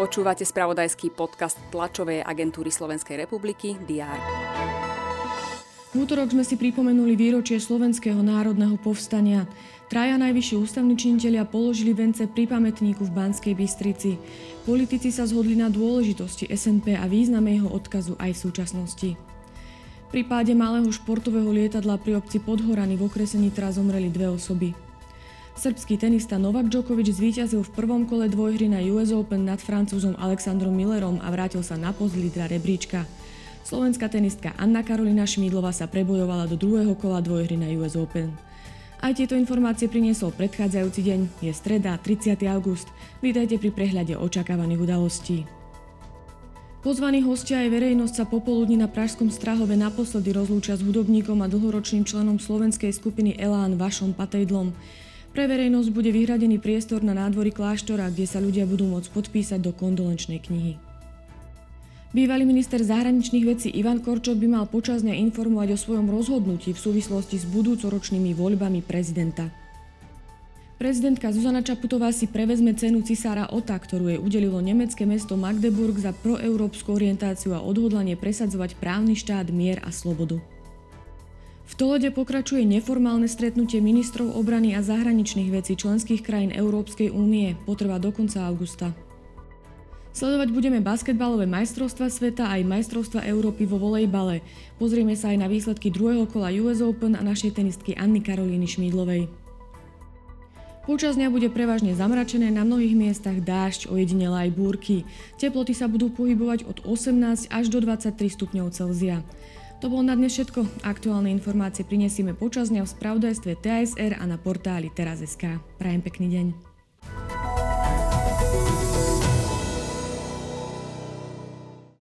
Počúvate spravodajský podcast tlačovej agentúry Slovenskej republiky DR. V útorok sme si pripomenuli výročie Slovenského národného povstania. Traja najvyšší ústavní činitelia položili vence pri pamätníku v Banskej Bystrici. Politici sa zhodli na dôležitosti SNP a význame jeho odkazu aj v súčasnosti. Pri páde malého športového lietadla pri obci Podhorany v okrese Nitra zomreli dve osoby. Srbský tenista Novak Džoković zvíťazil v prvom kole dvojhry na US Open nad Francúzom Alexandrom Millerom a vrátil sa na post lídra rebríčka. Slovenská tenistka Anna Karolína Schmídlová sa prebojovala do druhého kola dvojhry na US Open. Aj tieto informácie priniesol predchádzajúci deň. Je streda, 30. august. Vítajte pri prehľade očakávaných udalostí. Pozvaní hostia aj verejnosť sa popoludní na pražskom Strahove naposledy rozlúčia s hudobníkom a dlhoročným členom slovenskej skupiny Elán Vašom Patejdlom. Pre verejnosť bude vyhradený priestor na nádvorí kláštora, kde sa ľudia budú môcť podpísať do kondolenčnej knihy. Bývalý minister zahraničných vecí Ivan Korčok by mal počas dňa informovať o svojom rozhodnutí v súvislosti s budúcoročnými voľbami prezidenta. Prezidentka Zuzana Čaputová si prevezme cenu cisára Otta, ktorú jej udelilo nemecké mesto Magdeburg za proeurópsku orientáciu a odhodlanie presadzovať právny štát, mier a slobodu. V Tolede pokračuje neformálne stretnutie ministrov obrany a zahraničných vecí členských krajín Európskej únie. Potrvá do konca augusta. Sledovať budeme basketbalové majstrovstvá sveta aj majstrovstvá Európy vo volejbale. Pozrieme sa aj na výsledky druhého kola US Open a našej tenistky Anny Karolíny Schmídlovej. Počas dňa bude prevažne zamračené, na mnohých miestach dážď, ojedinele aj búrky. Teploty sa budú pohybovať od 18 až do 23 stupňov Celzia. To bolo na dnes všetko. Aktuálne informácie prinesieme počas dňa v spravodajstve TASR a na portáli Teraz.sk. Prajem pekný deň.